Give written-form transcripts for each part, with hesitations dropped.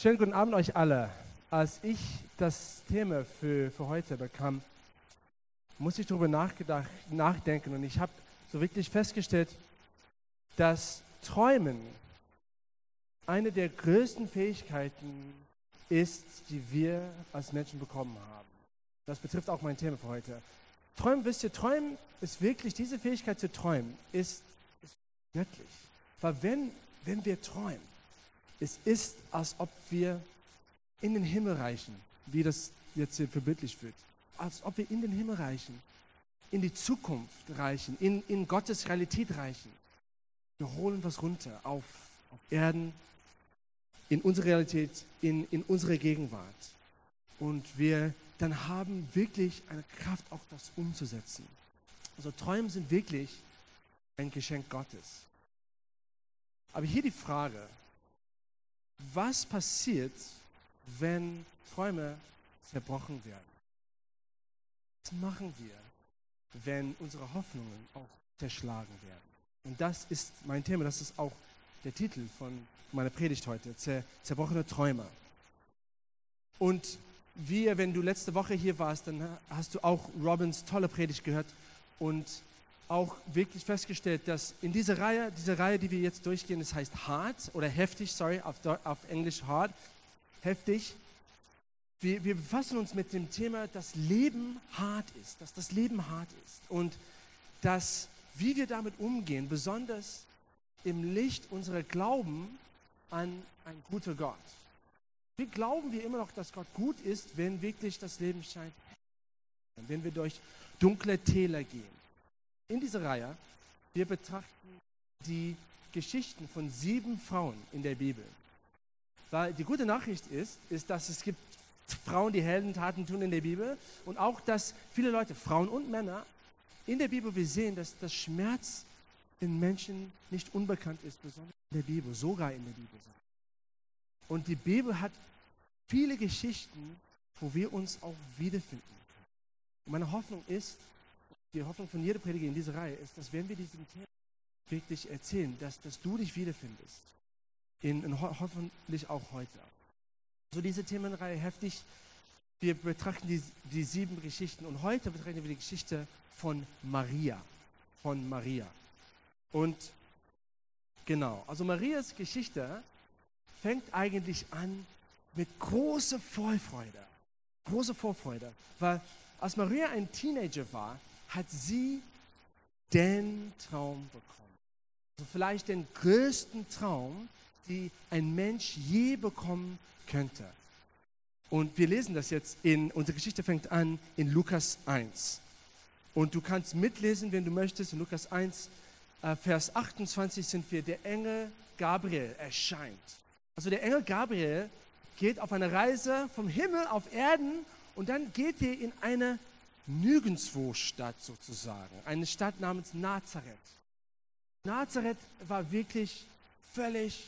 Schönen guten Abend euch alle. Als ich das Thema für heute bekam, musste ich darüber nachdenken und ich habe so wirklich festgestellt, dass Träumen eine der größten Fähigkeiten ist, die wir als Menschen bekommen haben. Das betrifft auch mein Thema für heute. Träumen, wisst ihr, Träumen ist wirklich, diese Fähigkeit zu träumen, ist göttlich. Weil wenn wir träumen, es ist, als ob wir in den Himmel reichen, wie das jetzt hier verbildlich wird. Als ob wir in den Himmel reichen, in die Zukunft reichen, in Gottes Realität reichen. Wir holen was runter auf Erden, in unsere Realität, in unsere Gegenwart. Und wir dann haben wirklich eine Kraft, auch das umzusetzen. Also Träume sind wirklich ein Geschenk Gottes. Aber hier die Frage: Was passiert, wenn Träume zerbrochen werden? Was machen wir, wenn unsere Hoffnungen auch zerschlagen werden? Und das ist mein Thema, das ist auch der Titel von meiner Predigt heute, zerbrochene Träume. Und wenn du letzte Woche hier warst, dann hast du auch Robins tolle Predigt gehört und auch wirklich festgestellt, dass in diese Reihe, die wir jetzt durchgehen, das heißt hart oder heftig, sorry, auf Englisch hard, heftig. Wir befassen uns mit dem Thema, dass Leben hart ist, dass das Leben hart ist und dass, wie wir damit umgehen, besonders im Licht unserer Glauben an einen guten Gott. Wie glauben wir immer noch, dass Gott gut ist, wenn wirklich das Leben scheint, wenn wir durch dunkle Täler gehen? In dieser Reihe, wir betrachten die Geschichten von 7 Frauen in der Bibel. Weil die gute Nachricht ist, dass es gibt Frauen, die Heldentaten tun in der Bibel und auch, dass viele Leute, Frauen und Männer, in der Bibel wir sehen, dass das Schmerz in Menschen nicht unbekannt ist, besonders in der Bibel, sogar in der Bibel. Und die Bibel hat viele Geschichten, wo wir uns auch wiederfinden können. Und meine Hoffnung ist, die Hoffnung von jeder Prediger in dieser Reihe ist, dass wenn wir diesem Thema wirklich erzählen, dass du dich wiederfindest. Hoffentlich auch heute. So diese Themenreihe heftig. Wir betrachten die 7 Geschichten und heute betrachten wir die Geschichte von Maria. Und genau, also Marias Geschichte fängt eigentlich an mit großer Vorfreude. Weil als Maria ein Teenager war, hat sie den Traum bekommen. Also vielleicht den größten Traum, die ein Mensch je bekommen könnte. Und wir lesen das jetzt unsere Geschichte fängt an in Lukas 1. Und du kannst mitlesen, wenn du möchtest. In Lukas 1, Vers 28 sind wir, der Engel Gabriel erscheint. Also der Engel Gabriel geht auf eine Reise vom Himmel auf Erden und dann geht er in eine Nirgendwo-Stadt sozusagen, eine Stadt namens Nazareth. Nazareth war wirklich völlig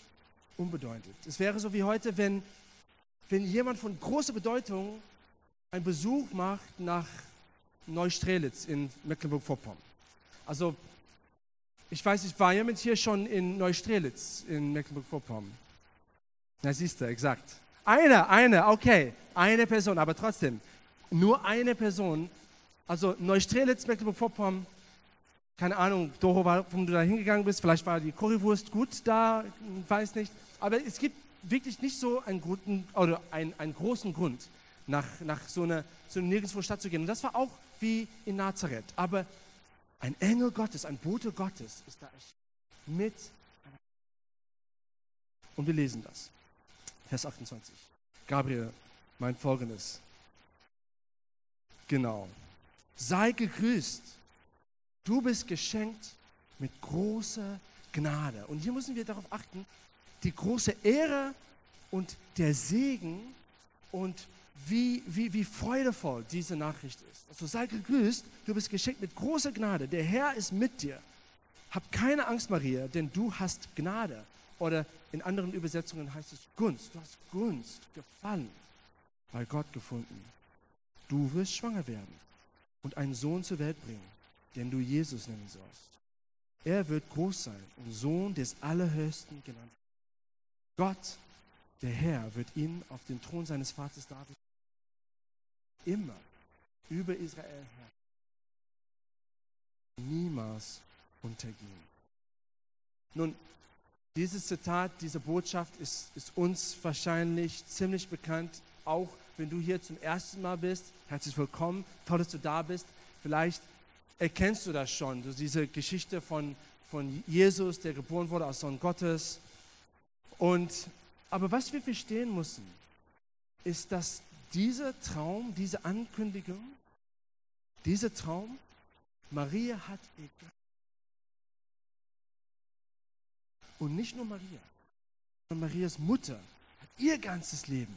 unbedeutend. Es wäre so wie heute, wenn jemand von großer Bedeutung einen Besuch macht nach Neustrelitz in Mecklenburg-Vorpommern. Also, ich weiß nicht, war jemand hier schon in Neustrelitz in Mecklenburg-Vorpommern? Na, siehst du, exakt. Eine Person, aber trotzdem. Nur eine Person, also Neustrelitz, Mecklenburg-Vorpommern, keine Ahnung, Doro, warum du da hingegangen bist, vielleicht war die Currywurst gut da, weiß nicht. Aber es gibt wirklich nicht so einen guten, oder einen großen Grund, nach so einer Nirgendwo-Stadt zu gehen. Und das war auch wie in Nazareth. Aber ein Engel Gottes, ein Bote Gottes ist da erschienen. Und wir lesen das. Vers 28. Gabriel meint Folgendes. Genau. Sei gegrüßt. Du bist geschenkt mit großer Gnade. Und hier müssen wir darauf achten, die große Ehre und der Segen und wie freudevoll diese Nachricht ist. Also sei gegrüßt, du bist geschenkt mit großer Gnade. Der Herr ist mit dir. Hab keine Angst, Maria, denn du hast Gnade. Oder in anderen Übersetzungen heißt es Gunst. Du hast Gunst gefallen, bei Gott gefunden. Du wirst schwanger werden und einen Sohn zur Welt bringen, den du Jesus nennen sollst. Er wird groß sein und Sohn des Allerhöchsten genannt werden. Gott Der Herr wird ihn auf dem Thron seines Vaters David immer über Israel herrschen, niemals untergehen. Nun, dieses Zitat, diese Botschaft ist uns wahrscheinlich ziemlich bekannt, auch wenn du hier zum ersten Mal bist. Herzlich willkommen, toll, dass du da bist. Vielleicht erkennst du das schon, so diese Geschichte von Jesus, der geboren wurde als Sohn Gottes. Aber was wir verstehen müssen, ist, dass dieser Traum, diese Ankündigung, dieser Traum, Maria hat geglaubt. Und nicht nur Maria, sondern Marias Mutter hat ihr ganzes Leben.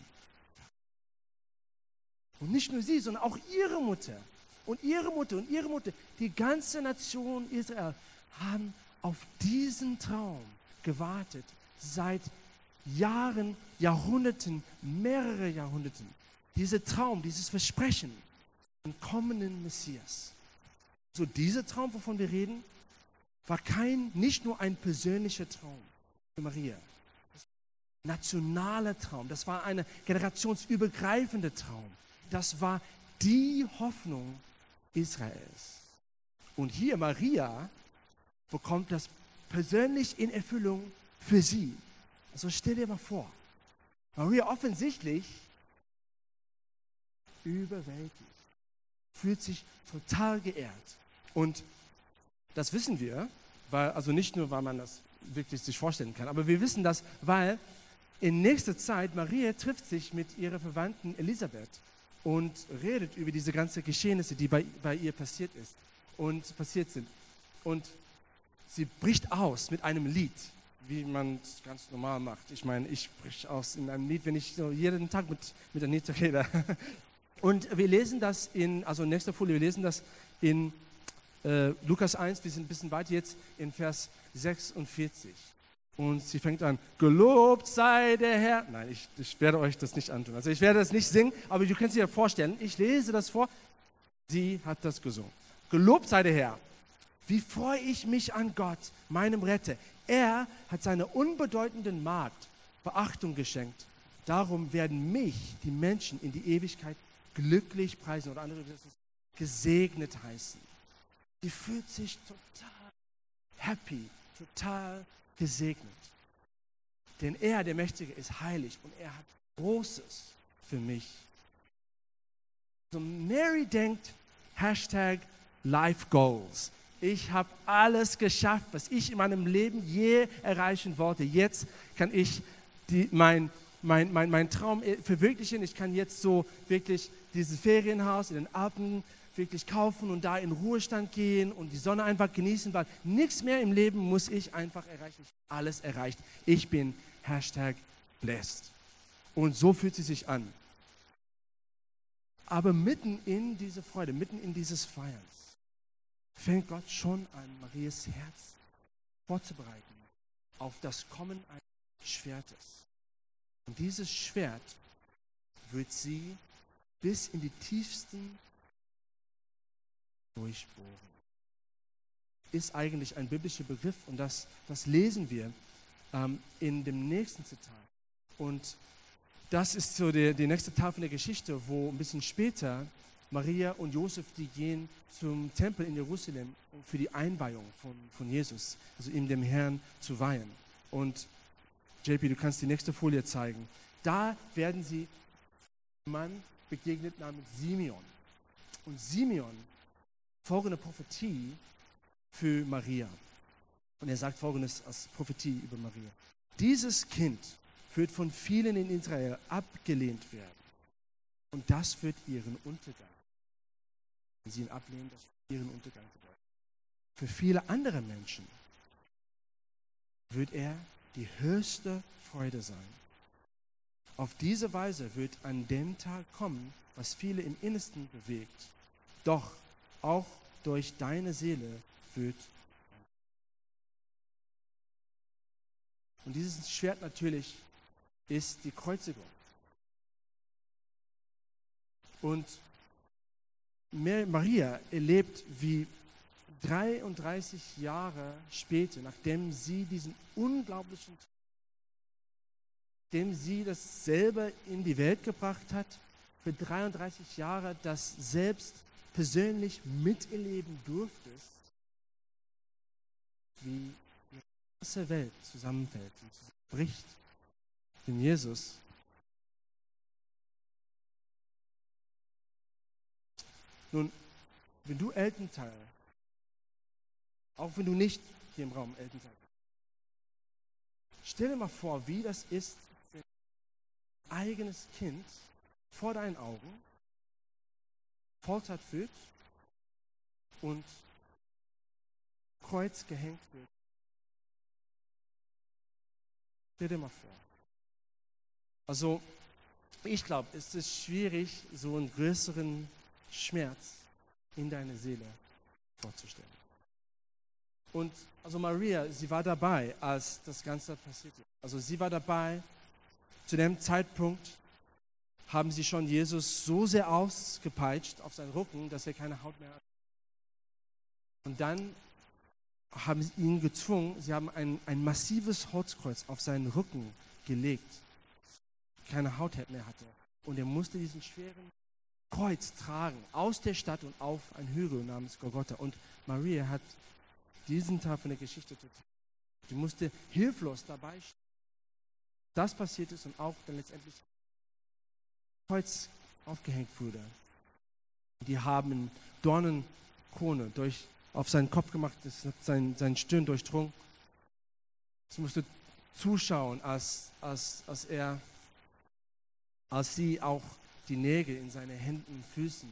Und nicht nur sie, sondern auch ihre Mutter und ihre Mutter und ihre Mutter. Die ganze Nation Israel haben auf diesen Traum gewartet seit Jahren, Jahrhunderten, mehrere Jahrhunderten. Dieser Traum, dieses Versprechen vom kommenden Messias. So dieser Traum, wovon wir reden, war nicht nur ein persönlicher Traum für Maria. Das war ein nationaler Traum, das war ein generationsübergreifender Traum. Das war die Hoffnung Israels. Und hier Maria bekommt das persönlich in Erfüllung für sie. Also stell dir mal vor, Maria offensichtlich überwältigt, fühlt sich total geehrt. Und das wissen wir, also nicht nur, weil man das wirklich sich vorstellen kann, aber wir wissen das, weil in nächster Zeit Maria trifft sich mit ihrer Verwandten Elisabeth und redet über diese ganzen Geschehnisse, die bei ihr passiert sind. Und sie bricht aus mit einem Lied, wie man es ganz normal macht. Ich meine, ich brich aus in einem Lied, wenn ich so jeden Tag mit Anita rede. Und wir lesen das nächste Folie, wir lesen das in Lukas 1, wir sind ein bisschen weit jetzt, in Vers 46. Und sie fängt an, gelobt sei der Herr. Nein, ich werde euch das nicht antun. Also ich werde das nicht singen, aber du kannst dir ja vorstellen, ich lese das vor. Sie hat das gesungen. Gelobt sei der Herr. Wie freue ich mich an Gott, meinem Retter. Er hat seiner unbedeutenden Magd Beachtung geschenkt. Darum werden mich, die Menschen, in die Ewigkeit glücklich preisen. Oder andere gesegnet heißen. Sie fühlt sich total happy, total gesegnet. Denn er, der Mächtige, ist heilig und er hat Großes für mich. So Mary denkt, #LifeGoals. Ich habe alles geschafft, was ich in meinem Leben je erreichen wollte. Jetzt kann ich meinen Traum verwirklichen. Ich kann jetzt so wirklich dieses Ferienhaus in den Alpen wirklich kaufen und da in Ruhestand gehen und die Sonne einfach genießen, weil nichts mehr im Leben muss ich einfach erreichen. Ich habe alles erreicht. Ich bin #blessed. Und so fühlt sie sich an. Aber mitten in diese Freude, mitten in dieses Feiern, fängt Gott schon an, Marias Herz vorzubereiten auf das Kommen eines Schwertes. Und dieses Schwert wird sie bis in die tiefsten durchbohren. Ist eigentlich ein biblischer Begriff und das lesen wir in dem nächsten Zitat. Und das ist so die nächste Tafel der Geschichte, wo ein bisschen später Maria und Josef, die gehen zum Tempel in Jerusalem für die Einweihung von Jesus, also ihm dem Herrn zu weihen. Und JP, du kannst die nächste Folie zeigen. Da werden sie einem Mann begegnet namens Simeon. Und Simeon folgende Prophetie für Maria. Und er sagt Folgendes als Prophetie über Maria. Dieses Kind wird von vielen in Israel abgelehnt werden. Und das wird ihren Untergang. Wenn sie ihn ablehnen, das wird ihren Untergang bedeuten. Für viele andere Menschen wird er die höchste Freude sein. Auf diese Weise wird an dem Tag kommen, was viele im Innersten bewegt. Doch auch durch deine Seele wird. Und dieses Schwert natürlich ist die Kreuzigung. Und Maria erlebt, wie 33 Jahre später, nachdem sie diesen unglaublichen dem sie das selber in die Welt gebracht hat, für 33 Jahre das selbst persönlich miterleben durftest, wie die ganze Welt zusammenfällt und zusammenbricht, denn Jesus Nun, wenn du Elternteil, auch wenn du nicht hier im Raum Elternteil bist, stell dir mal vor, wie das ist, wenn dein eigenes Kind vor deinen Augen foltert wird und Kreuz gehängt wird. Stell dir mal vor. Also, ich glaube, es ist schwierig, so einen größeren Schmerz in deine Seele vorzustellen. Und also Maria, sie war dabei, als das Ganze passierte. Also sie war dabei, zu dem Zeitpunkt haben sie schon Jesus so sehr ausgepeitscht auf seinen Rücken, dass er keine Haut mehr hatte. Und dann haben sie ihn gezwungen, sie haben ein massives Holzkreuz auf seinen Rücken gelegt, keine Haut mehr hatte. Und er musste diesen schweren Kreuz tragen, aus der Stadt und auf einen Hügel namens Golgatha. Und Maria hat diesen Teil von der Geschichte total. Sie musste hilflos dabei stehen. Das passiert ist und auch dann letztendlich das Kreuz aufgehängt wurde. Die haben Dornenkrone auf seinen Kopf gemacht, das hat seinen Stirn durchdrungen. Sie musste zuschauen, als sie auch die Nägel in seine Händen und Füßen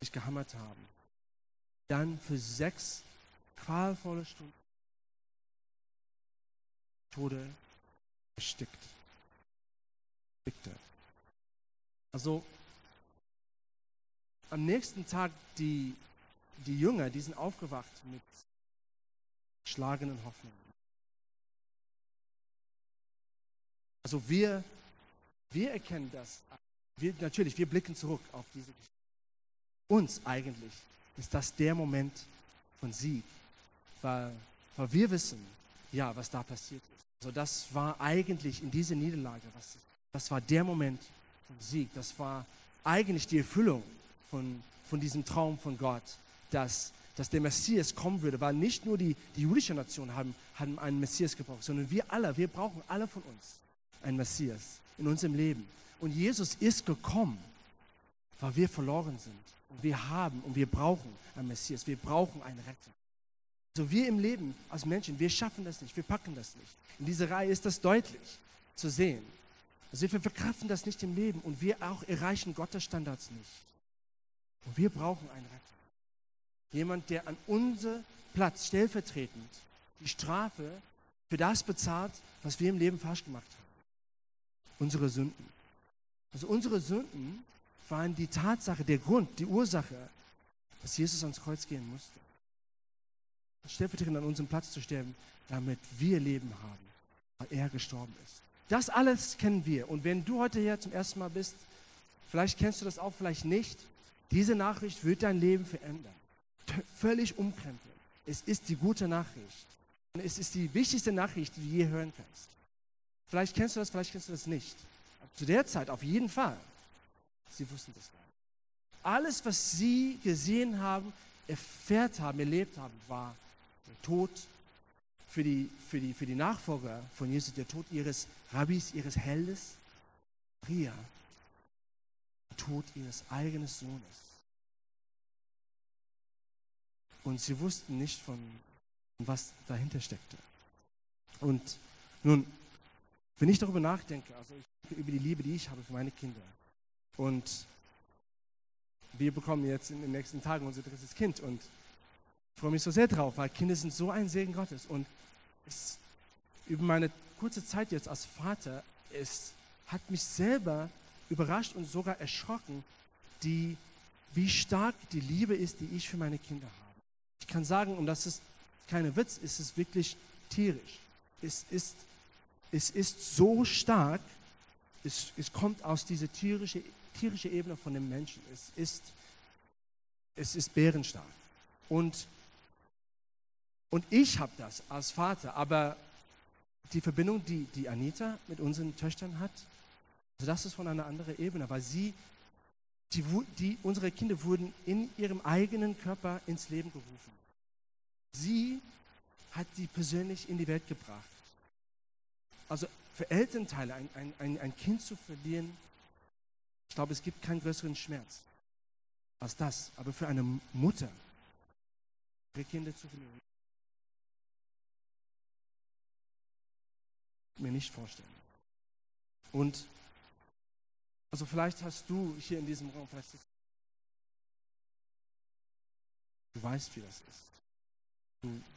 sich gehammert haben. Dann für 6 qualvolle Stunden Tode erstickte. Also am nächsten Tag, die Jünger, die sind aufgewacht mit schlagenden Hoffnungen. Also wir erkennen das. Wir blicken zurück auf diese Geschichte. Uns eigentlich ist das der Moment von Sieg, weil wir wissen, ja, was da passiert ist. Also das war eigentlich in dieser Niederlage, das war der Moment von Sieg, das war eigentlich die Erfüllung von diesem Traum von Gott, dass der Messias kommen würde, weil nicht nur die jüdische Nation haben einen Messias gebraucht, sondern wir brauchen alle von uns einen Messias in unserem Leben. Und Jesus ist gekommen, weil wir verloren sind. Und wir brauchen einen Messias, wir brauchen einen Retter. Also wir im Leben als Menschen, wir schaffen das nicht, wir packen das nicht. In dieser Reihe ist das deutlich zu sehen. Also wir verkraften das nicht im Leben und wir auch erreichen Gottes Standards nicht. Und wir brauchen einen Retter. Jemand, der an unser Platz stellvertretend die Strafe für das bezahlt, was wir im Leben falsch gemacht haben. Unsere Sünden. Also unsere Sünden waren die Tatsache, der Grund, die Ursache, dass Jesus ans Kreuz gehen musste. Stellvertretend an unserem Platz zu sterben, damit wir Leben haben, weil er gestorben ist. Das alles kennen wir. Und wenn du heute hier zum ersten Mal bist, vielleicht kennst du das auch, vielleicht nicht, diese Nachricht wird dein Leben verändern. Völlig umkrempeln. Es ist die gute Nachricht. Und es ist die wichtigste Nachricht, die du je hören kannst. Vielleicht kennst du das, vielleicht kennst du das nicht. Zu der Zeit auf jeden Fall. Sie wussten das gar nicht. Alles, was sie gesehen haben, erfährt haben, erlebt haben, war der Tod für die Nachfolger von Jesus, der Tod ihres Rabbis, ihres Heldes, Maria, der Tod ihres eigenen Sohnes. Und sie wussten nicht, was dahinter steckte. Und nun, wenn ich darüber nachdenke, also ich denke über die Liebe, die ich habe für meine Kinder. Und wir bekommen jetzt in den nächsten Tagen unser 3. Kind und ich freue mich so sehr drauf, weil Kinder sind so ein Segen Gottes. Und über meine kurze Zeit jetzt als Vater, es hat mich selber überrascht und sogar erschrocken, wie stark die Liebe ist, die ich für meine Kinder habe. Ich kann sagen, und das ist kein Witz, es ist wirklich tierisch. Es ist so stark, es kommt aus dieser tierische Ebene von dem Menschen. Es ist bärenstark. Und ich habe das als Vater, aber die Verbindung, die Anita mit unseren Töchtern hat, also das ist von einer anderen Ebene, weil unsere Kinder wurden in ihrem eigenen Körper ins Leben gerufen. Sie hat die persönlich in die Welt gebracht. Also für Elternteile ein Kind zu verlieren, ich glaube, es gibt keinen größeren Schmerz als das. Aber für eine Mutter, ihre Kinder zu verlieren, mir nicht vorstellen. Und also vielleicht hast du hier in diesem Raum, vielleicht du weißt, wie das ist.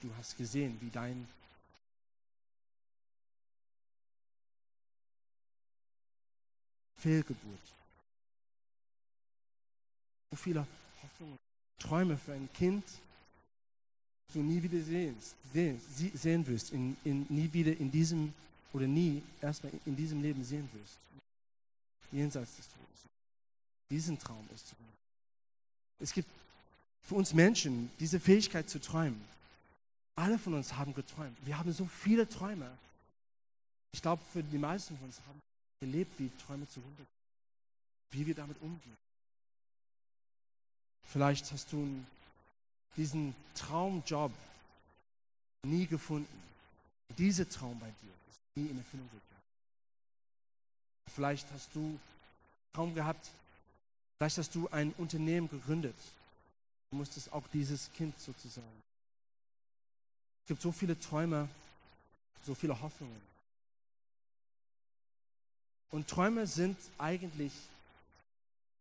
Du hast gesehen, wie dein Fehlgeburt, so viele Hoffnungen, Träume für ein Kind, du nie wieder sehen wirst, nie wieder in diesem oder nie erstmal in diesem Leben sehen wirst. Jenseits des Todes. Diesen Traum ist zu träumen. Es gibt für uns Menschen diese Fähigkeit zu träumen. Alle von uns haben geträumt. Wir haben so viele Träume. Ich glaube, für die meisten von uns haben wir gelebt, wie Träume zu Hunde. Wie wir damit umgehen. Vielleicht hast du diesen Traumjob nie gefunden. Dieser Traum bei dir ist nie in Erfüllung gegangen. Vielleicht hast du Traum gehabt, vielleicht hast du ein Unternehmen gegründet. Du musstest auch dieses Kind sozusagen. Es gibt so viele Träume, so viele Hoffnungen. Und Träume sind eigentlich,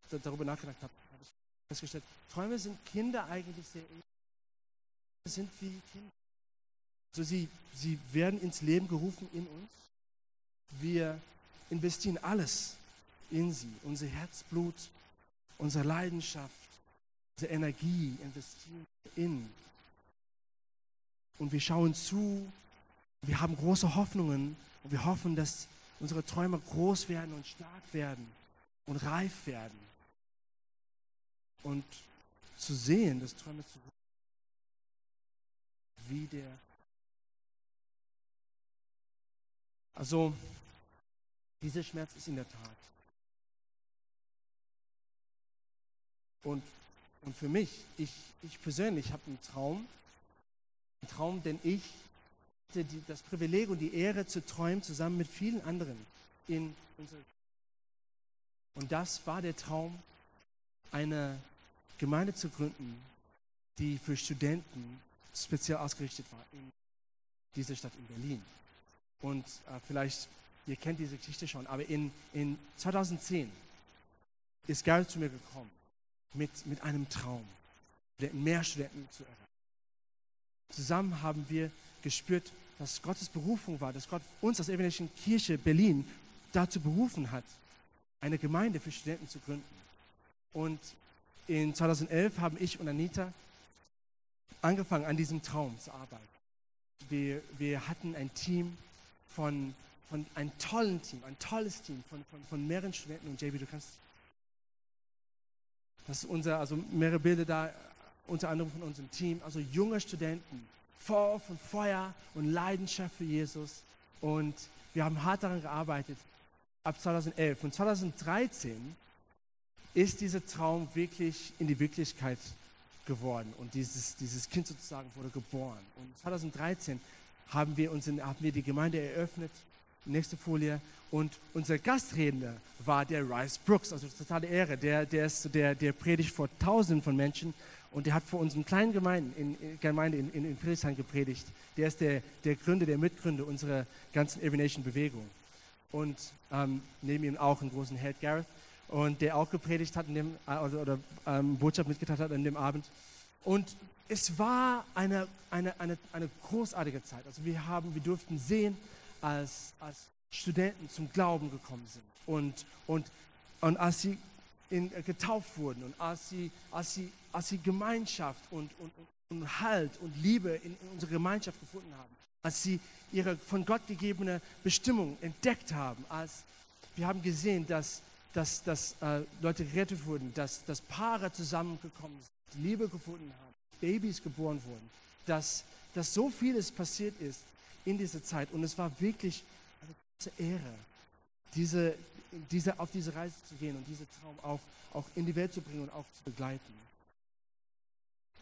darüber nachgedacht habe ich festgestellt, Träume sind Kinder eigentlich sehr ähnlich. Sind wie Kinder. Also sie werden ins Leben gerufen in uns. Wir investieren alles in sie, unser Herzblut, unsere Leidenschaft, unsere Energie investieren in. Und wir schauen zu, wir haben große Hoffnungen und wir hoffen, dass unsere Träume groß werden und stark werden und reif werden. Und zu sehen, dass Träume zu wie der. Also dieser Schmerz ist in der Tat. Und für mich, ich persönlich habe einen Traum, denn ich hatte das Privileg und die Ehre zu träumen, zusammen mit vielen anderen in unserer Kirche. Und das war der Traum, eine Gemeinde zu gründen, die für Studenten speziell ausgerichtet war in dieser Stadt in Berlin. Und vielleicht ihr kennt diese Geschichte schon, aber in 2010 ist Gareth zu mir gekommen mit einem Traum, mehr Studenten zu erreichen. Zusammen haben wir gespürt, dass Gottes Berufung war, dass Gott uns als Evangelische Kirche Berlin dazu berufen hat, eine Gemeinde für Studenten zu gründen. Und in 2011 haben ich und Anita angefangen, an diesem Traum zu arbeiten. Wir hatten ein Team von einem tollen Team, ein tolles Team von mehreren Studenten. Und JB, du kannst, das ist also mehrere Bilder da, unter anderem von unserem Team, also junge Studenten, voll von Feuer und Leidenschaft für Jesus. Und wir haben hart daran gearbeitet, ab 2011. Und 2013 ist dieser Traum wirklich in die Wirklichkeit geworden. Und dieses Kind sozusagen wurde geboren. Und 2013 haben wir die Gemeinde eröffnet. Nächste Folie. Und unser Gastredner war der Rice Brooks, also totale Ehre. Der predigt vor Tausenden von Menschen und der hat vor unseren kleinen Gemeinde in Friedrichshain gepredigt. Der ist der Mitgründer unserer ganzen Every Nation Bewegung. Und neben ihm auch einen großen Held, Gareth, und der auch gepredigt hat Botschaft mitgeteilt hat an dem Abend. Und es war eine großartige Zeit. Also wir durften sehen, als Studenten zum Glauben gekommen sind und als sie getauft wurden und als sie Gemeinschaft und Halt und Liebe in unsere Gemeinschaft gefunden haben, als sie ihre von Gott gegebene Bestimmung entdeckt haben, als wir haben gesehen, dass Leute gerettet wurden, dass Paare zusammengekommen sind, Liebe gefunden haben, Babys geboren wurden, dass so vieles passiert ist in diese Zeit. Und es war wirklich eine große Ehre, auf diese Reise zu gehen und diesen Traum auch in die Welt zu bringen und auch zu begleiten.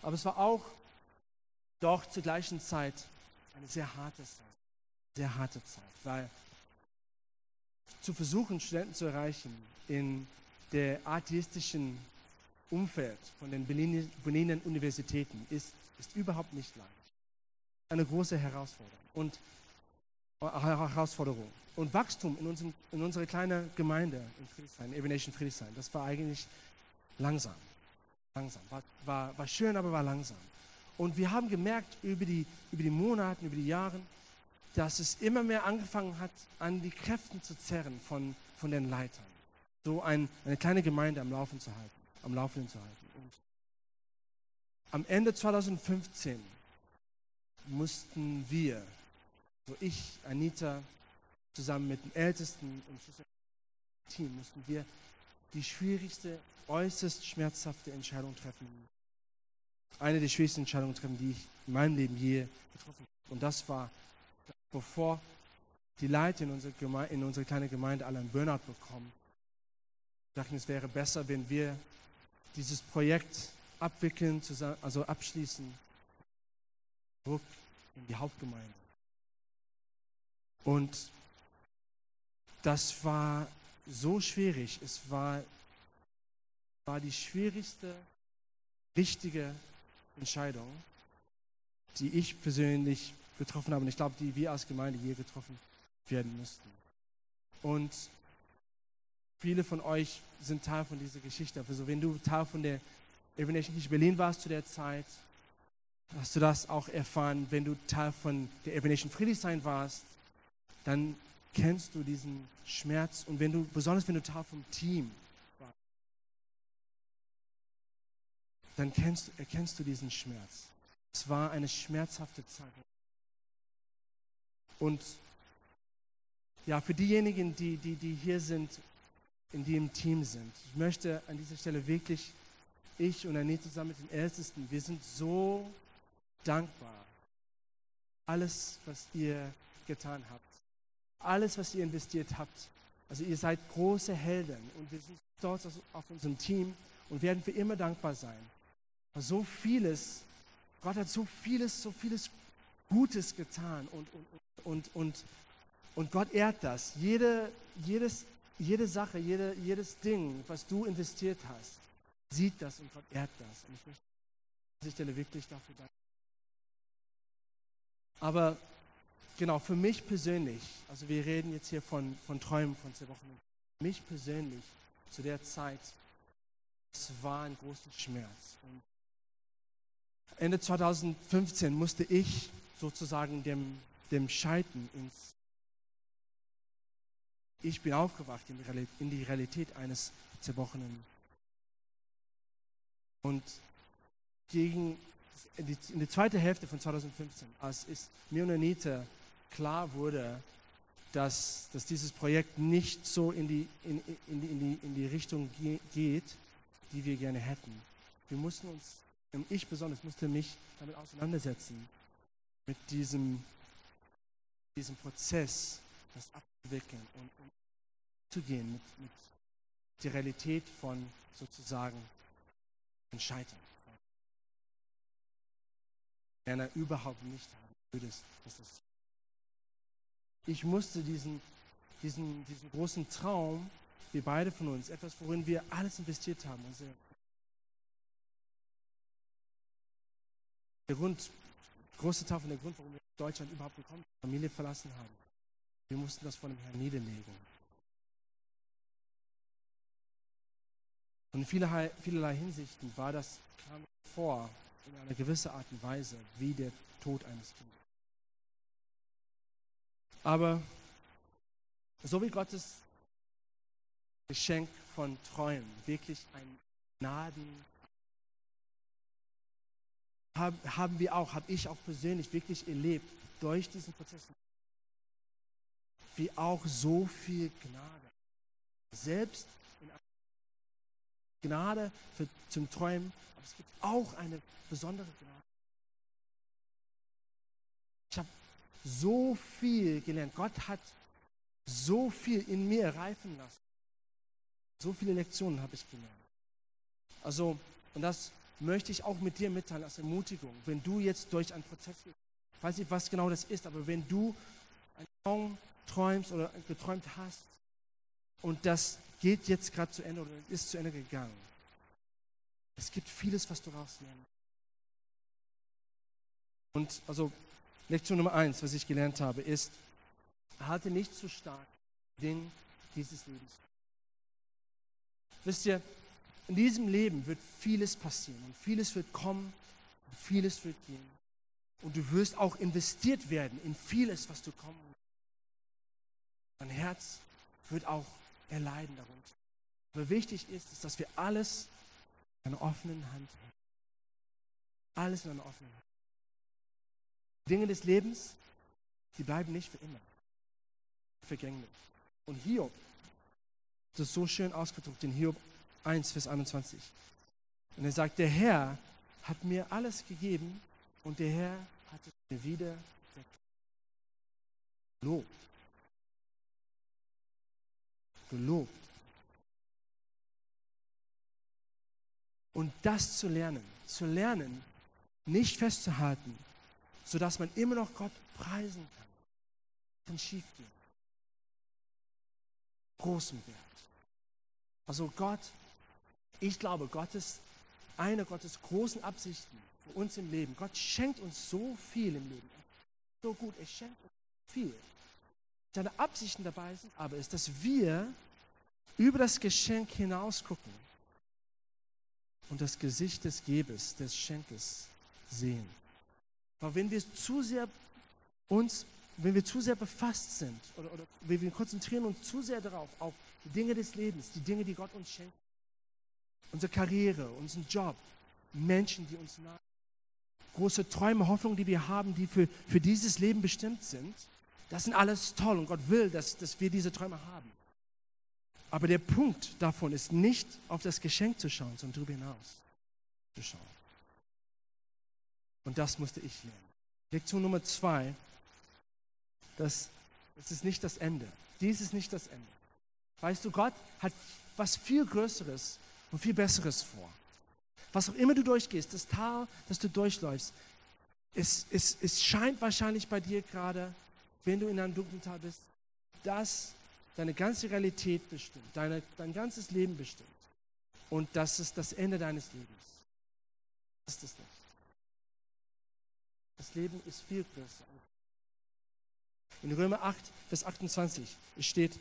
Aber es war auch doch zur gleichen Zeit eine sehr harte Zeit, weil zu versuchen, Studenten zu erreichen in der atheistischen Umfeld von den Berliner Universitäten ist überhaupt nicht leicht. Eine große Herausforderung. Und Wachstum in unserer kleinen Gemeinde in Friedrichshain, Every Nation Friedrichshain, das war eigentlich langsam. War schön, aber war langsam. Und wir haben gemerkt über die Monate, über die Jahre, dass es immer mehr angefangen hat, an die Kräften zu zerren von den Leitern. So eine kleine Gemeinde am Laufen zu halten. Und am Ende 2015 mussten wir, so ich, Anita, zusammen mit dem Ältesten und Team, mussten wir die schwierigste, äußerst schmerzhafte Entscheidung treffen. Eine der schwierigsten Entscheidungen treffen, die ich in meinem Leben je getroffen habe. Und das war, bevor die Leute in unsere kleine Gemeinde alle einen Burnout bekommen. Ich dachte, es wäre besser, wenn wir dieses Projekt abschließen, zurück in die Hauptgemeinde. Und das war so schwierig. Es war die schwierigste, richtige Entscheidung, die ich persönlich getroffen habe und ich glaube, die wir als Gemeinde je getroffen werden müssten. Und viele von euch sind Teil von dieser Geschichte. Also wenn du Teil von der Evangelischen Kirche Berlin warst zu der Zeit, hast du das auch erfahren. Wenn du Teil von der Evangelischen Friedrichshain warst, dann kennst du diesen Schmerz. Und besonders wenn du Teil vom Team warst, dann erkennst du diesen Schmerz. Es war eine schmerzhafte Zeit. Und ja, für diejenigen, die hier sind, in die im Team sind. Ich möchte an dieser Stelle wirklich, ich und Anita zusammen mit den Ältesten, wir sind so dankbar. Alles, was ihr getan habt, alles, was ihr investiert habt, also ihr seid große Helden und wir sind stolz auf unserem Team und werden für immer dankbar sein. So vieles, Gott hat so vieles Gutes getan und Gott ehrt das. Jede Sache, jedes Ding, was du investiert hast, sieht das und Gott ehrt das. Und ich möchte an dieser Stelle wirklich dafür danken. Aber genau, für mich persönlich, also wir reden jetzt hier von Träumen von 2 Wochen, für mich persönlich zu der Zeit, es war ein großer Schmerz. Und Ende 2015 musste ich sozusagen dem Scheitern ich bin aufgewacht in die Realität eines Zerbrochenen. Und in die zweite Hälfte von 2015, als es mir und Anita klar wurde, dass dieses Projekt nicht so in die Richtung geht, die wir gerne hätten. Wir mussten uns, ich besonders, musste mich damit auseinandersetzen, mit diesem Prozess, das abzuwickeln und zu gehen mit der Realität von sozusagen ein Scheitern. Wenn er überhaupt nicht haben würdest. Ich musste diesen großen Traum, wir beide von uns, etwas, worin wir alles investiert haben. Also der große Teil, warum wir Deutschland überhaupt gekommen sind, Familie verlassen haben. Wir mussten das vor dem Herrn niederlegen. Und in vielerlei Hinsichten kam vor, in einer gewissen Art und Weise, wie der Tod eines Kindes. Aber so wie Gottes Geschenk von Träumen, wirklich ein Gnaden, habe ich auch persönlich wirklich erlebt, durch diesen Prozess, wie auch so viel Gnade. Selbst in Gnade zum Träumen, aber es gibt auch eine besondere Gnade. Ich habe so viel gelernt. Gott hat so viel in mir reifen lassen. So viele Lektionen habe ich gelernt. Also, und das möchte ich auch mit dir mitteilen als Ermutigung, wenn du jetzt durch einen Prozess gehst. Ich weiß nicht, was genau das ist, aber wenn du einen Song träumst oder geträumt hast und das geht jetzt gerade zu Ende oder ist zu Ende gegangen, es gibt vieles, was du rausnehmen. Und also Lektion Nummer 1, was ich gelernt habe, ist, halte nicht zu stark Dinge dieses Lebens. Wisst ihr, in diesem Leben wird vieles passieren und vieles wird kommen und vieles wird gehen. Und du wirst auch investiert werden in vieles, was du kommen musst. Dein Herz wird auch erleiden darunter. Aber wichtig ist, dass wir alles in einer offenen Hand haben. Alles in einer offenen Hand. Die Dinge des Lebens, die bleiben nicht für immer. Vergänglich. Und Hiob, das ist so schön ausgedrückt in Hiob 1, Vers 21. Und er sagt, der Herr hat mir alles gegeben, und der Herr hat es mir wieder gelobt. Gelobt. Und das zu lernen, nicht festzuhalten, sodass man immer noch Gott preisen kann, kann schief gehen. Großen Wert. Also Gott, ich glaube, eine Gottes großen Absichten für uns im Leben. Gott schenkt uns so viel im Leben. So gut, er schenkt uns viel. Seine Absichten dabei sind aber, ist, dass wir über das Geschenk hinaus gucken und das Gesicht des Gebers, des Schenkes sehen. Aber wenn wir zu sehr befasst sind oder wir konzentrieren uns zu sehr darauf, auf die Dinge des Lebens, die Dinge, die Gott uns schenkt, unsere Karriere, unseren Job, Menschen, die uns nahe, große Träume, Hoffnungen, die wir haben, die für dieses Leben bestimmt sind, das sind alles toll und Gott will, dass wir diese Träume haben. Aber der Punkt davon ist nicht, auf das Geschenk zu schauen, sondern darüber hinaus zu schauen. Und das musste ich lernen. Lektion Nummer 2, das ist nicht das Ende. Dies ist nicht das Ende. Weißt du, Gott hat was viel Größeres und viel Besseres vor. Was auch immer du durchgehst, das Tal, das du durchläufst, es scheint wahrscheinlich bei dir gerade, wenn du in einem dunklen Tal bist, dass deine ganze Realität bestimmt, dein ganzes Leben bestimmt. Und das ist das Ende deines Lebens. Das ist es nicht. Das Leben ist viel größer. In Römer 8, Vers 28 steht,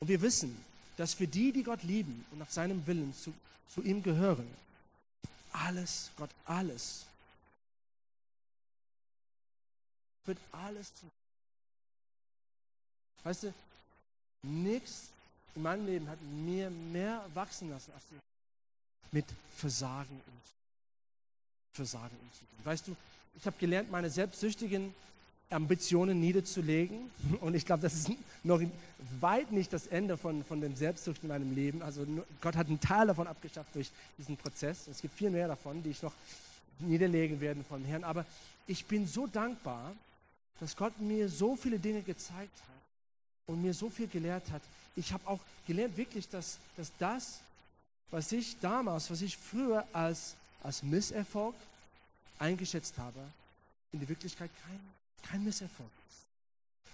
und wir wissen, dass für die Gott lieben und nach seinem Willen zu ihm gehören, alles wird zu. Weißt du, nichts in meinem Leben hat mir mehr wachsen lassen, als mit Versagen umzugehen. Weißt du, ich habe gelernt, meine selbstsüchtigen Ambitionen niederzulegen und ich glaube, das ist noch weit nicht das Ende von dem Selbstsucht in meinem Leben. Also Gott hat einen Teil davon abgeschafft durch diesen Prozess. Es gibt viel mehr davon, die ich noch niederlegen werde vom Herrn. Aber ich bin so dankbar, dass Gott mir so viele Dinge gezeigt hat und mir so viel gelehrt hat. Ich habe auch gelernt wirklich, dass das, was ich früher als Misserfolg eingeschätzt habe, in der Wirklichkeit kein Misserfolg ist.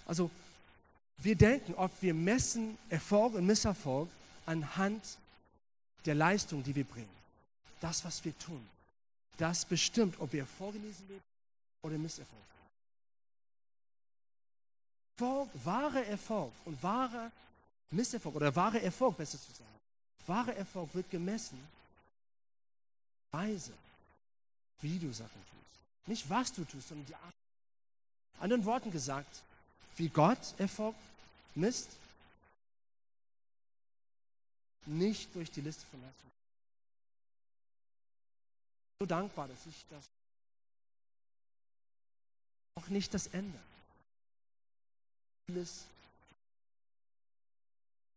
Also wir denken oft, wir messen Erfolg und Misserfolg anhand der Leistung, die wir bringen. Das, was wir tun, das bestimmt, ob wir Erfolg in diesem Leben oder Misserfolg haben. Wahrer Erfolg und wahrer Misserfolg oder wahrer Erfolg, besser zu sagen. Wahrer Erfolg wird gemessen, weise, wie du Sachen tust. Nicht was du tust, sondern die Art. Anderen Worten gesagt, wie Gott Erfolg misst, nicht durch die Liste von Leistungen. Ich bin so dankbar, dass ich das auch nicht das Ende.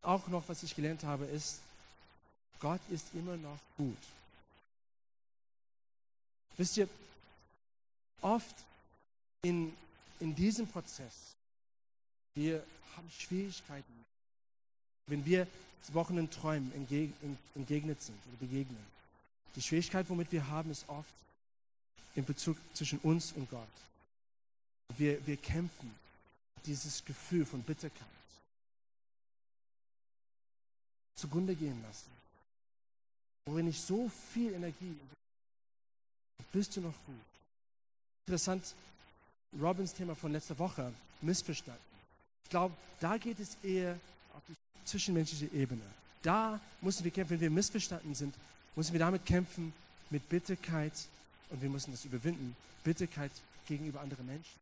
Auch noch, was ich gelernt habe, ist, Gott ist immer noch gut. Wisst ihr, oft in in diesem Prozess, wir haben Schwierigkeiten, wenn wir Wochenenden träumen, entgegnet sind oder begegnen. Die Schwierigkeit, womit wir haben, ist oft in Bezug zwischen uns und Gott. Wir kämpfen dieses Gefühl von Bitterkeit zugrunde gehen lassen. Worin ich so viel Energie, bist du noch gut? Interessant, Robins Thema von letzter Woche, Missverständnis. Ich glaube, da geht es eher auf die zwischenmenschliche Ebene. Da müssen wir kämpfen, wenn wir missverstanden sind, müssen wir damit kämpfen, mit Bitterkeit, und wir müssen das überwinden, Bitterkeit gegenüber anderen Menschen.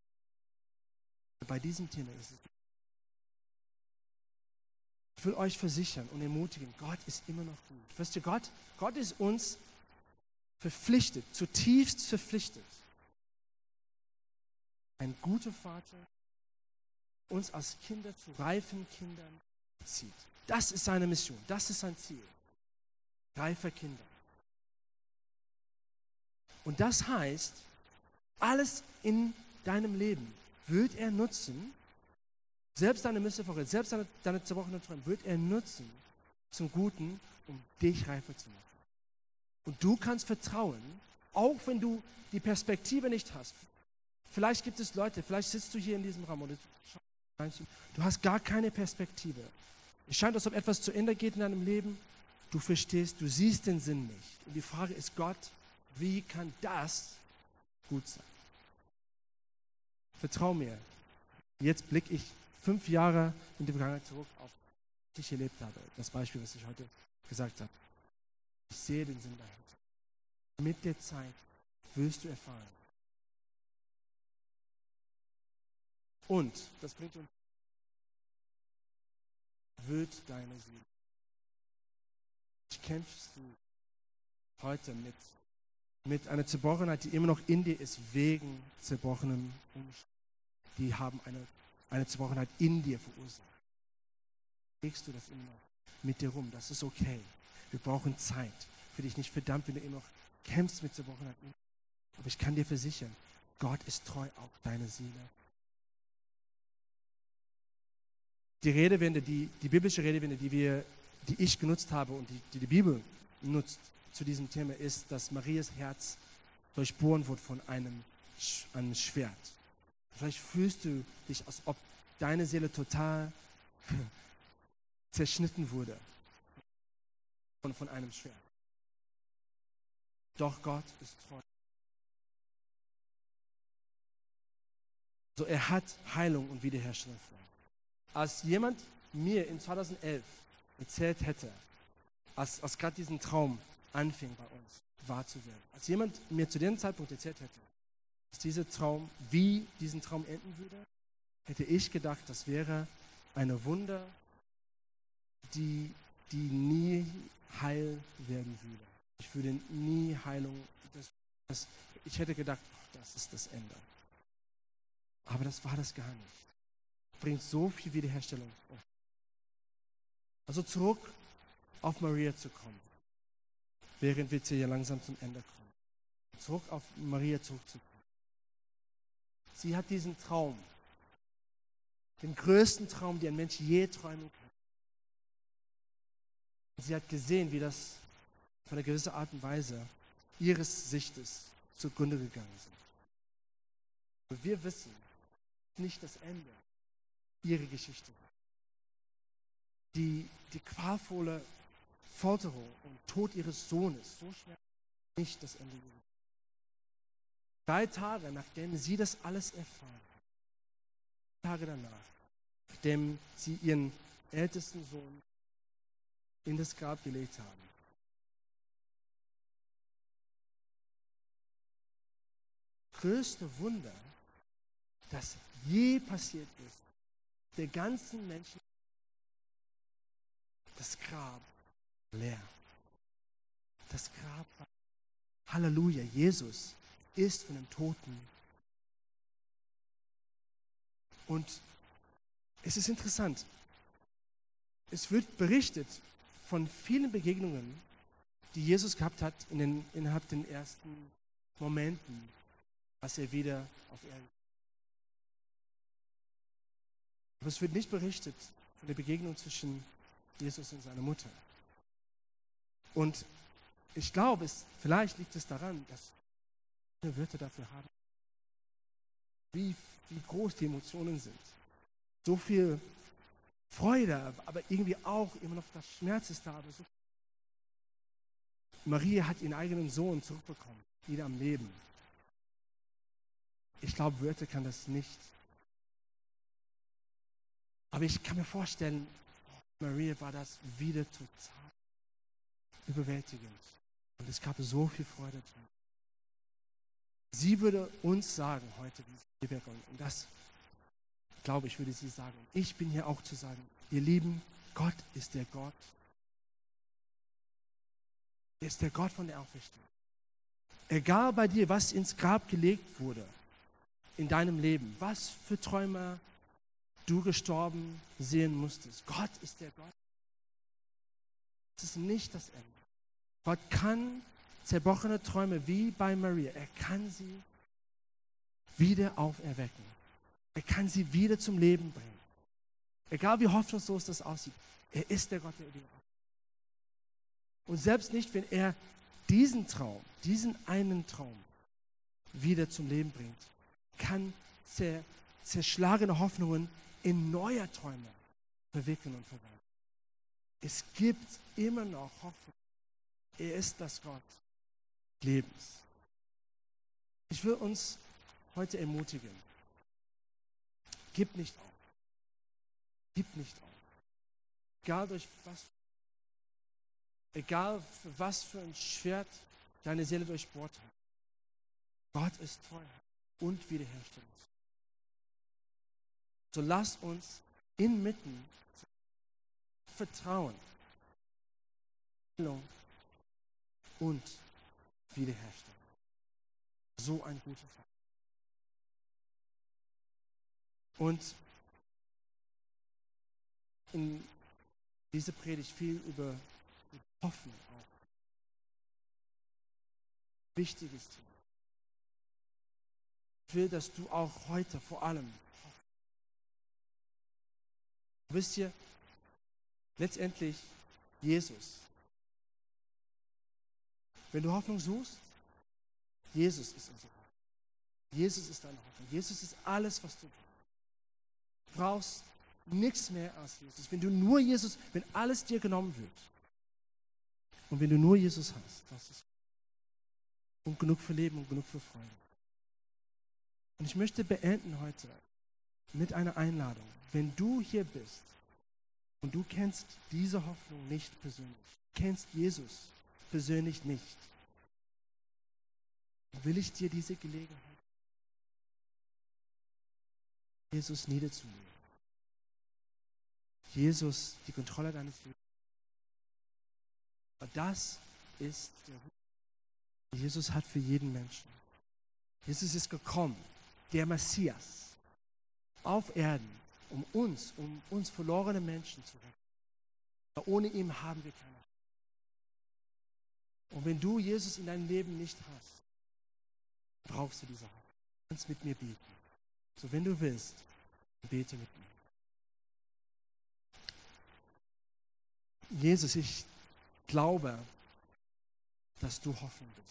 Bei diesem Thema ist es. Ich will euch versichern und ermutigen, Gott ist immer noch gut. Weißt du, Gott ist uns verpflichtet, zutiefst verpflichtet, ein guter Vater, uns als Kinder zu reifen Kindern zieht. Das ist seine Mission, das ist sein Ziel. Reifer Kinder. Und das heißt, alles in deinem Leben wird er nutzen, selbst deine Misserfolge, selbst deine zerbrochenen Träume, wird er nutzen zum Guten, um dich reifer zu machen. Und du kannst vertrauen, auch wenn du die Perspektive nicht hast. Vielleicht gibt es Leute, vielleicht sitzt du hier in diesem Raum und du hast gar keine Perspektive. Es scheint, als ob etwas zu Ende geht in deinem Leben. Du verstehst, du siehst den Sinn nicht. Und die Frage ist, Gott, wie kann das gut sein? Vertrau mir. Jetzt blicke ich 5 Jahre in die Vergangenheit zurück auf was ich erlebt habe. Das Beispiel, was ich heute gesagt habe. Ich sehe den Sinn dahinter. Mit der Zeit wirst du erfahren. Und, das bringt uns, wird deine Seele. Kämpfst du heute mit einer Zerbrochenheit, die immer noch in dir ist, wegen zerbrochenen Umständen. Die haben eine Zerbrochenheit in dir verursacht. Legst du das immer noch mit dir rum? Das ist okay. Wir brauchen Zeit für dich. Nicht verdammt, wenn du immer noch kämpfst mit Zerbrochenheit. Aber ich kann dir versichern, Gott ist treu, auch deine Seele. Die Redewende, die biblische Redewende, die ich genutzt habe und die Bibel nutzt zu diesem Thema, ist, dass Marias Herz durchbohren wird von einem Schwert. Vielleicht fühlst du dich, als ob deine Seele total zerschnitten wurde von einem Schwert. Doch Gott ist treu. So, er hat Heilung und Wiederherstellung vor. Als jemand mir in 2011 erzählt hätte, als gerade diesen Traum anfing bei uns wahr zu werden. Als jemand mir zu dem Zeitpunkt erzählt hätte, dass diesen Traum enden würde, hätte ich gedacht, das wäre eine Wunde, die nie heil werden würde. Ich würde nie Heilung, ich hätte gedacht, das ist das Ende. Aber das war das gar nicht. Bringt so viel Wiederherstellung auf. Also zurück auf Maria zu kommen, während wir jetzt hier langsam zum Ende kommen. Zurück auf Maria zurückzukommen. Sie hat diesen Traum, den größten Traum, den ein Mensch je träumen kann. Und sie hat gesehen, wie das auf eine gewisse Art und Weise ihres Sichtes zugrunde gegangen ist. Und wir wissen nicht das Ende ihrer Geschichte. Die qualvolle Folterung und Tod ihres Sohnes, so schwer nicht das Ende. 3 Tage, nachdem sie das alles erfahren hat, 3 Tage danach, nachdem sie ihren ältesten Sohn in das Grab gelegt haben, größte Wunder, das je passiert ist, der ganzen Menschen. Das Grab leer. Das Grab war. Halleluja, Jesus ist von den Toten. Und es ist interessant. Es wird berichtet von vielen Begegnungen, die Jesus gehabt hat innerhalb den ersten Momenten, als er wieder auf Erden Aber es wird nicht berichtet von der Begegnung zwischen Jesus und seiner Mutter. Und ich glaube, vielleicht liegt es daran, dass wir Wörter dafür haben, wie groß die Emotionen sind. So viel Freude, aber irgendwie auch immer noch das Schmerz ist da. Aber so Maria hat ihren eigenen Sohn zurückbekommen, wieder am Leben. Ich glaube, Wörter kann das nicht. Aber ich kann mir vorstellen, Maria war das wieder total überwältigend. Und es gab so viel Freude drin. Sie würde uns sagen heute, und das, glaube ich, würde sie sagen. Ich bin hier auch zu sagen, ihr Lieben, Gott ist der Gott. Er ist der Gott von der Auferstehung. Egal bei dir, was ins Grab gelegt wurde in deinem Leben, was für Träume du gestorben sehen musstest. Gott ist der Gott. Das ist nicht das Ende. Gott kann zerbrochene Träume wie bei Maria, er kann sie wieder auferwecken. Er kann sie wieder zum Leben bringen. Egal wie hoffnungslos das aussieht, er ist der Gott, der Auferstehung. Und selbst nicht, wenn er diesen einen Traum wieder zum Leben bringt, kann zerschlagene Hoffnungen in neue Träume verwickeln und verwandeln. Es gibt immer noch Hoffnung. Er ist das Gott Lebens. Ich will uns heute ermutigen. Gib nicht auf. Gib nicht auf. Egal was für ein Schwert deine Seele durchbohrt hat. Gott ist treu und wiederherstellend. So lasst uns inmitten Vertrauen und Wiederherstellung. So ein guter Vater. Und in dieser Predigt viel über Hoffnung auch. Wichtiges Thema. Ich will, dass du auch heute vor allem hoffst. Wisst ihr, letztendlich Jesus. Wenn du Hoffnung suchst, Jesus ist unsere Hoffnung. Jesus ist deine Hoffnung. Jesus ist alles, was du brauchst. Du brauchst nichts mehr als Jesus. Wenn alles dir genommen wird, und wenn du nur Jesus hast, das ist und genug für Leben und genug für Freude. Und ich möchte beenden heute mit einer Einladung. Wenn du hier bist und du kennst diese Hoffnung nicht persönlich, kennst Jesus persönlich nicht, will ich dir diese Gelegenheit, Jesus niederzulegen. Jesus, die Kontrolle deines Lebens. Aber das ist der Ruf. Jesus hat für jeden Menschen. Jesus ist gekommen, der Messias, auf Erden, um uns verlorene Menschen zu retten. Aber ohne ihn haben wir keine Hoffnung. Und wenn du Jesus in deinem Leben nicht hast, brauchst du diese Hoffnung. Du kannst mit mir beten. So, wenn du willst, bete mit mir. Jesus, ich glaube, dass du Hoffnung bist.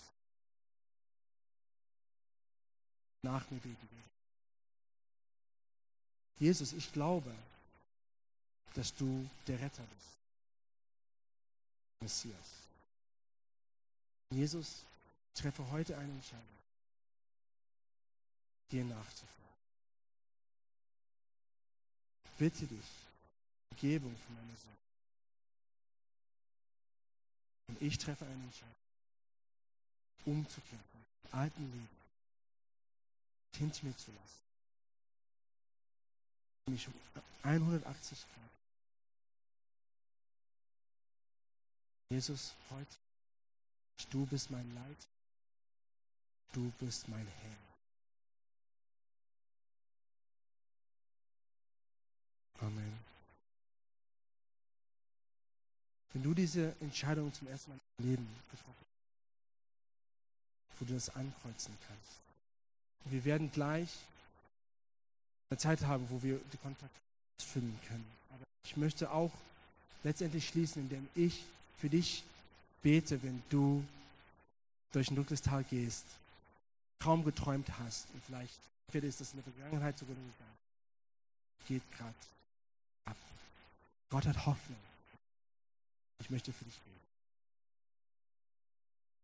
Nach mir beten will. Jesus, ich glaube, dass du der Retter bist. Messias. Jesus, treffe heute eine Entscheidung, dir nachzufolgen. Bitte dich, Vergebung für meine Sünden. Und ich treffe eine Entscheidung, umzukehren, im alten Leben, hinter mir zu lassen. Mich um 180 Grad. Jesus, heute, du bist mein Leid, du bist mein Herr. Amen. Wenn du diese Entscheidung zum ersten Mal im Leben getroffen hast, wo du das ankreuzen kannst. Und wir werden gleich eine Zeit haben, wo wir die Kontakte finden können. Aber ich möchte auch letztendlich schließen, indem ich für dich bete, wenn du durch ein dunkles Tal gehst, kaum geträumt hast und vielleicht ist das in der Vergangenheit sogar gegangen. Geht gerade ab. Gott hat Hoffnung. Ich möchte für dich beten.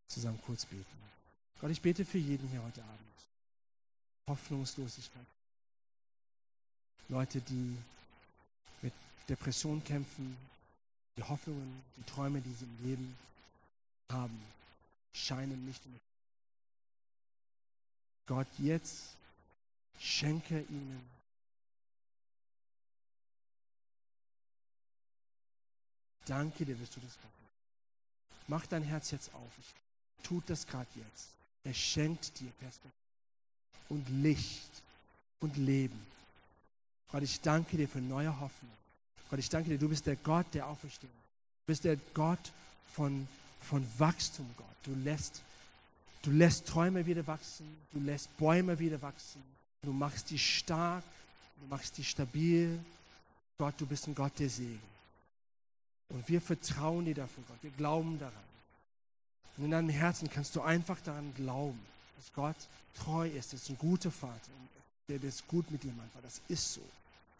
Zusammen kurz beten. Gott, ich bete für jeden hier heute Abend. Hoffnungslosigkeit. Leute, die mit Depressionen kämpfen, die Hoffnungen, die Träume, die sie im Leben haben, scheinen nicht mehr. Gott, jetzt schenke ihnen Danke dir, wirst du das machen. Mach dein Herz jetzt auf. Tut das gerade jetzt. Er schenkt dir Perspektive und Licht und Leben. Gott, ich danke dir für neue Hoffnung. Gott, ich danke dir, du bist der Gott der Auferstehung. Du bist der Gott von Wachstum, Gott. Du lässt Träume wieder wachsen. Du lässt Bäume wieder wachsen. Du machst die stark. Du machst die stabil. Gott, du bist ein Gott der Segen. Und wir vertrauen dir dafür, Gott. Wir glauben daran. Und in deinem Herzen kannst du einfach daran glauben, dass Gott treu ist. Das ist ein guter Vater. Der ist gut mit dir manchmal. Das ist so.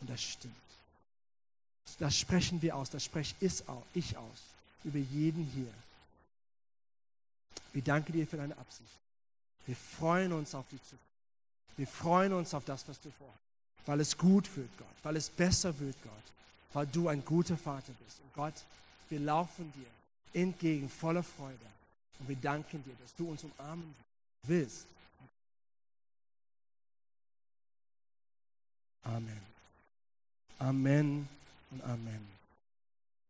Und das stimmt. Das sprechen wir aus. Das spreche ich aus. Über jeden hier. Wir danken dir für deine Absicht. Wir freuen uns auf die Zukunft. Wir freuen uns auf das, was du vorhast. Weil es gut wird, Gott. Weil es besser wird, Gott. Weil du ein guter Vater bist. Und Gott, wir laufen dir entgegen voller Freude. Und wir danken dir, dass du uns umarmen willst. Amen. Amen und Amen.